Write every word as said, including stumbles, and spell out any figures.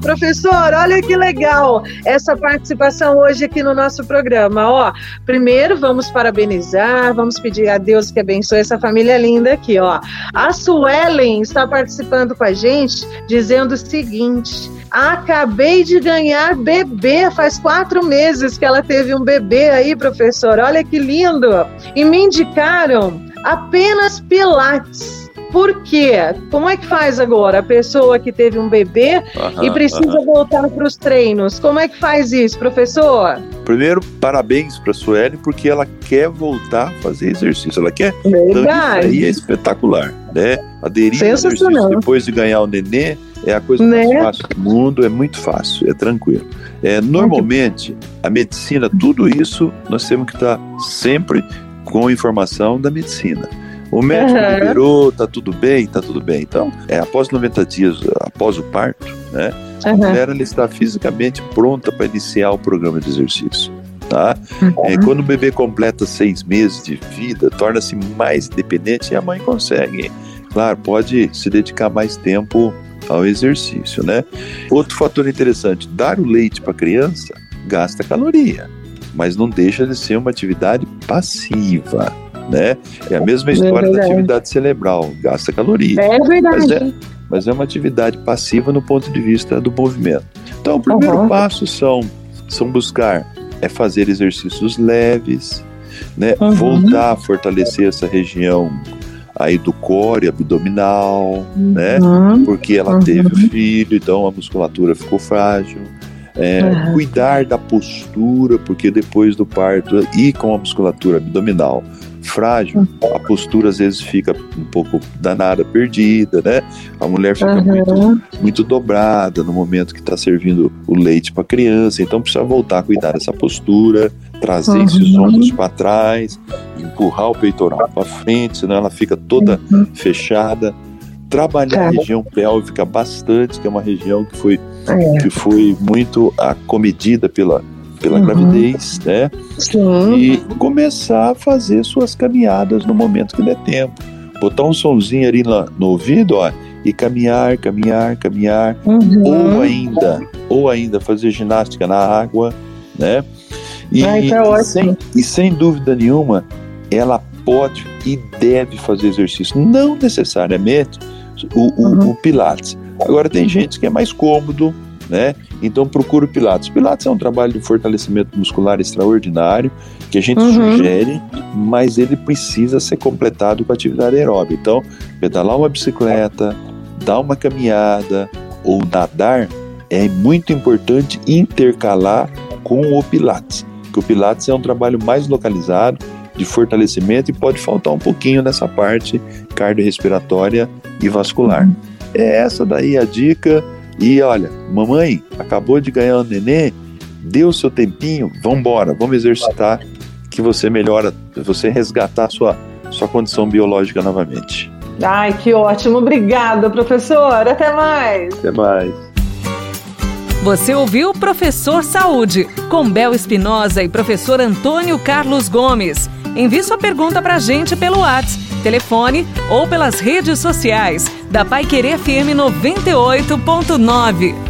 Professor, olha que legal essa participação hoje aqui no nosso programa. Ó, primeiro vamos parabenizar, vamos pedir a Deus que abençoe essa família linda aqui. Ó, a Suelen está participando com a gente, dizendo o seguinte: acabei de ganhar bebê, faz quatro meses que ela teve um bebê aí, professor. Olha que lindo! E me indicaram apenas Pilates. Por quê? Como é que faz agora? A pessoa que teve um bebê uhum, e precisa uhum. voltar para os treinos. Como é que faz isso, professor? Primeiro, parabéns para a Sueli, porque ela quer voltar a fazer exercício. Ela quer. Verdade. Então, isso aí é espetacular, né? Aderir ao exercício depois de ganhar o nenê é a coisa né? mais fácil do mundo, é muito fácil, é tranquilo. É, normalmente, a medicina, tudo isso, nós temos que estar sempre com informação da medicina. O médico uhum. liberou, tá tudo bem, tá tudo bem. Então, é, após noventa dias, após o parto, né, uhum. a mulher ela está fisicamente pronta para iniciar o programa de exercício. Tá? Uhum. É, quando o bebê completa seis meses de vida, torna-se mais dependente e a mãe consegue. Claro, pode se dedicar mais tempo ao exercício, né? Outro fator interessante, dar o leite para a criança gasta caloria, mas não deixa de ser uma atividade passiva. Né? É a mesma história é da atividade cerebral, gasta caloria. É verdade. Mas é, mas é uma atividade passiva no ponto de vista do movimento. Então, o primeiro uhum. passo são, são buscar, é fazer exercícios leves, né? uhum. voltar a fortalecer essa região aí do core abdominal, uhum. né? Porque ela uhum. teve o filho, então a musculatura ficou frágil. É, uhum. Cuidar da postura, porque depois do parto e com a musculatura abdominal frágil, a postura às vezes fica um pouco danada, perdida, né? A mulher fica uhum. muito, muito dobrada no momento que está servindo o leite para a criança, então precisa voltar a cuidar dessa postura, trazer uhum. esses ombros para trás, empurrar o peitoral para frente, senão ela fica toda uhum. fechada. Trabalhar a região pélvica bastante, que é uma região que foi, é. que foi muito acomedida pela pela uhum. gravidez, né? Sim. E começar a fazer suas caminhadas no momento que der tempo. Botar um sonzinho ali no, no ouvido, ó, e caminhar, caminhar, caminhar. Uhum. Ou ainda, ou ainda fazer ginástica na água, né? E, Ai, tá ótimo. e, sem, e sem dúvida nenhuma, ela pode e deve fazer exercício. Não necessariamente o, o, uhum. o Pilates. Agora, tem gente que é mais cômodo, né? Então procura o Pilates. Pilates é um trabalho de fortalecimento muscular extraordinário que a gente uhum. sugere, mas ele precisa ser completado com atividade aeróbica. Então, pedalar uma bicicleta, dar uma caminhada ou nadar é muito importante intercalar com o Pilates, porque o Pilates é um trabalho mais localizado de fortalecimento e pode faltar um pouquinho nessa parte cardiorrespiratória e vascular. É essa daí a dica. E olha, mamãe, acabou de ganhar o nenê, deu o seu tempinho, vambora, vamos exercitar, que você melhora, você resgatar a sua, sua condição biológica novamente. Ai, que ótimo, obrigada, professor, até mais. Até mais. Você ouviu o Professor Saúde, com Bel Espinosa e professor Antônio Carlos Gomes. Envie sua pergunta pra gente pelo WhatsApp, telefone ou pelas redes sociais da Paiquerê F M noventa e oito ponto nove.